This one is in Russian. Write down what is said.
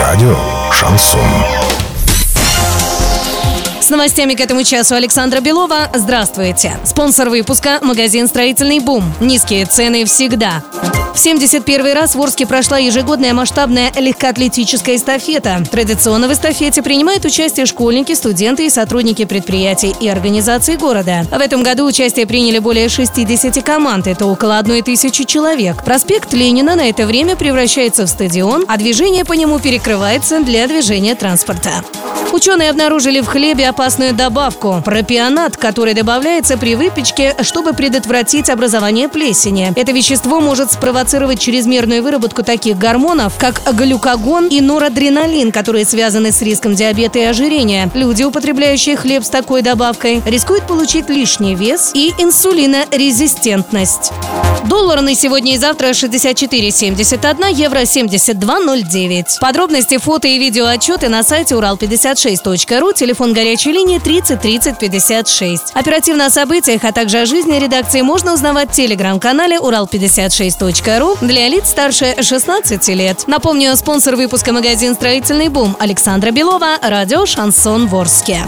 Радио Шансон. С новостями к этому часу Александра Белова. Здравствуйте. Спонсор выпуска — магазин «Строительный бум». Низкие цены всегда. В 71-й раз в Орске прошла ежегодная масштабная легкоатлетическая эстафета. Традиционно в эстафете принимают участие школьники, студенты и сотрудники предприятий и организаций города. В этом году участие приняли более 60 команд, это около 1000 человек. Проспект Ленина на это время превращается в стадион, а движение по нему перекрывается для движения транспорта. Ученые обнаружили в хлебе опасную добавку – пропионат, который добавляется при выпечке, чтобы предотвратить образование плесени. Это вещество может спровоцировать чрезмерную выработку таких гормонов, как глюкагон и норадреналин, которые связаны с риском диабета и ожирения. Люди, употребляющие хлеб с такой добавкой, рискуют получить лишний вес и инсулинорезистентность. Доллар на сегодня и завтра 64,71, евро 72,09. Подробности, фото и видеоотчеты на сайте урал56.ру, телефон горячей линии 30 30 56. Оперативно о событиях, а также о жизни редакции можно узнавать в телеграм-канале урал56.ру для лиц старше 16 лет. Напомню, спонсор выпуска — магазин «Строительный бум». Александра Белова, радио «Шансон» в Орске.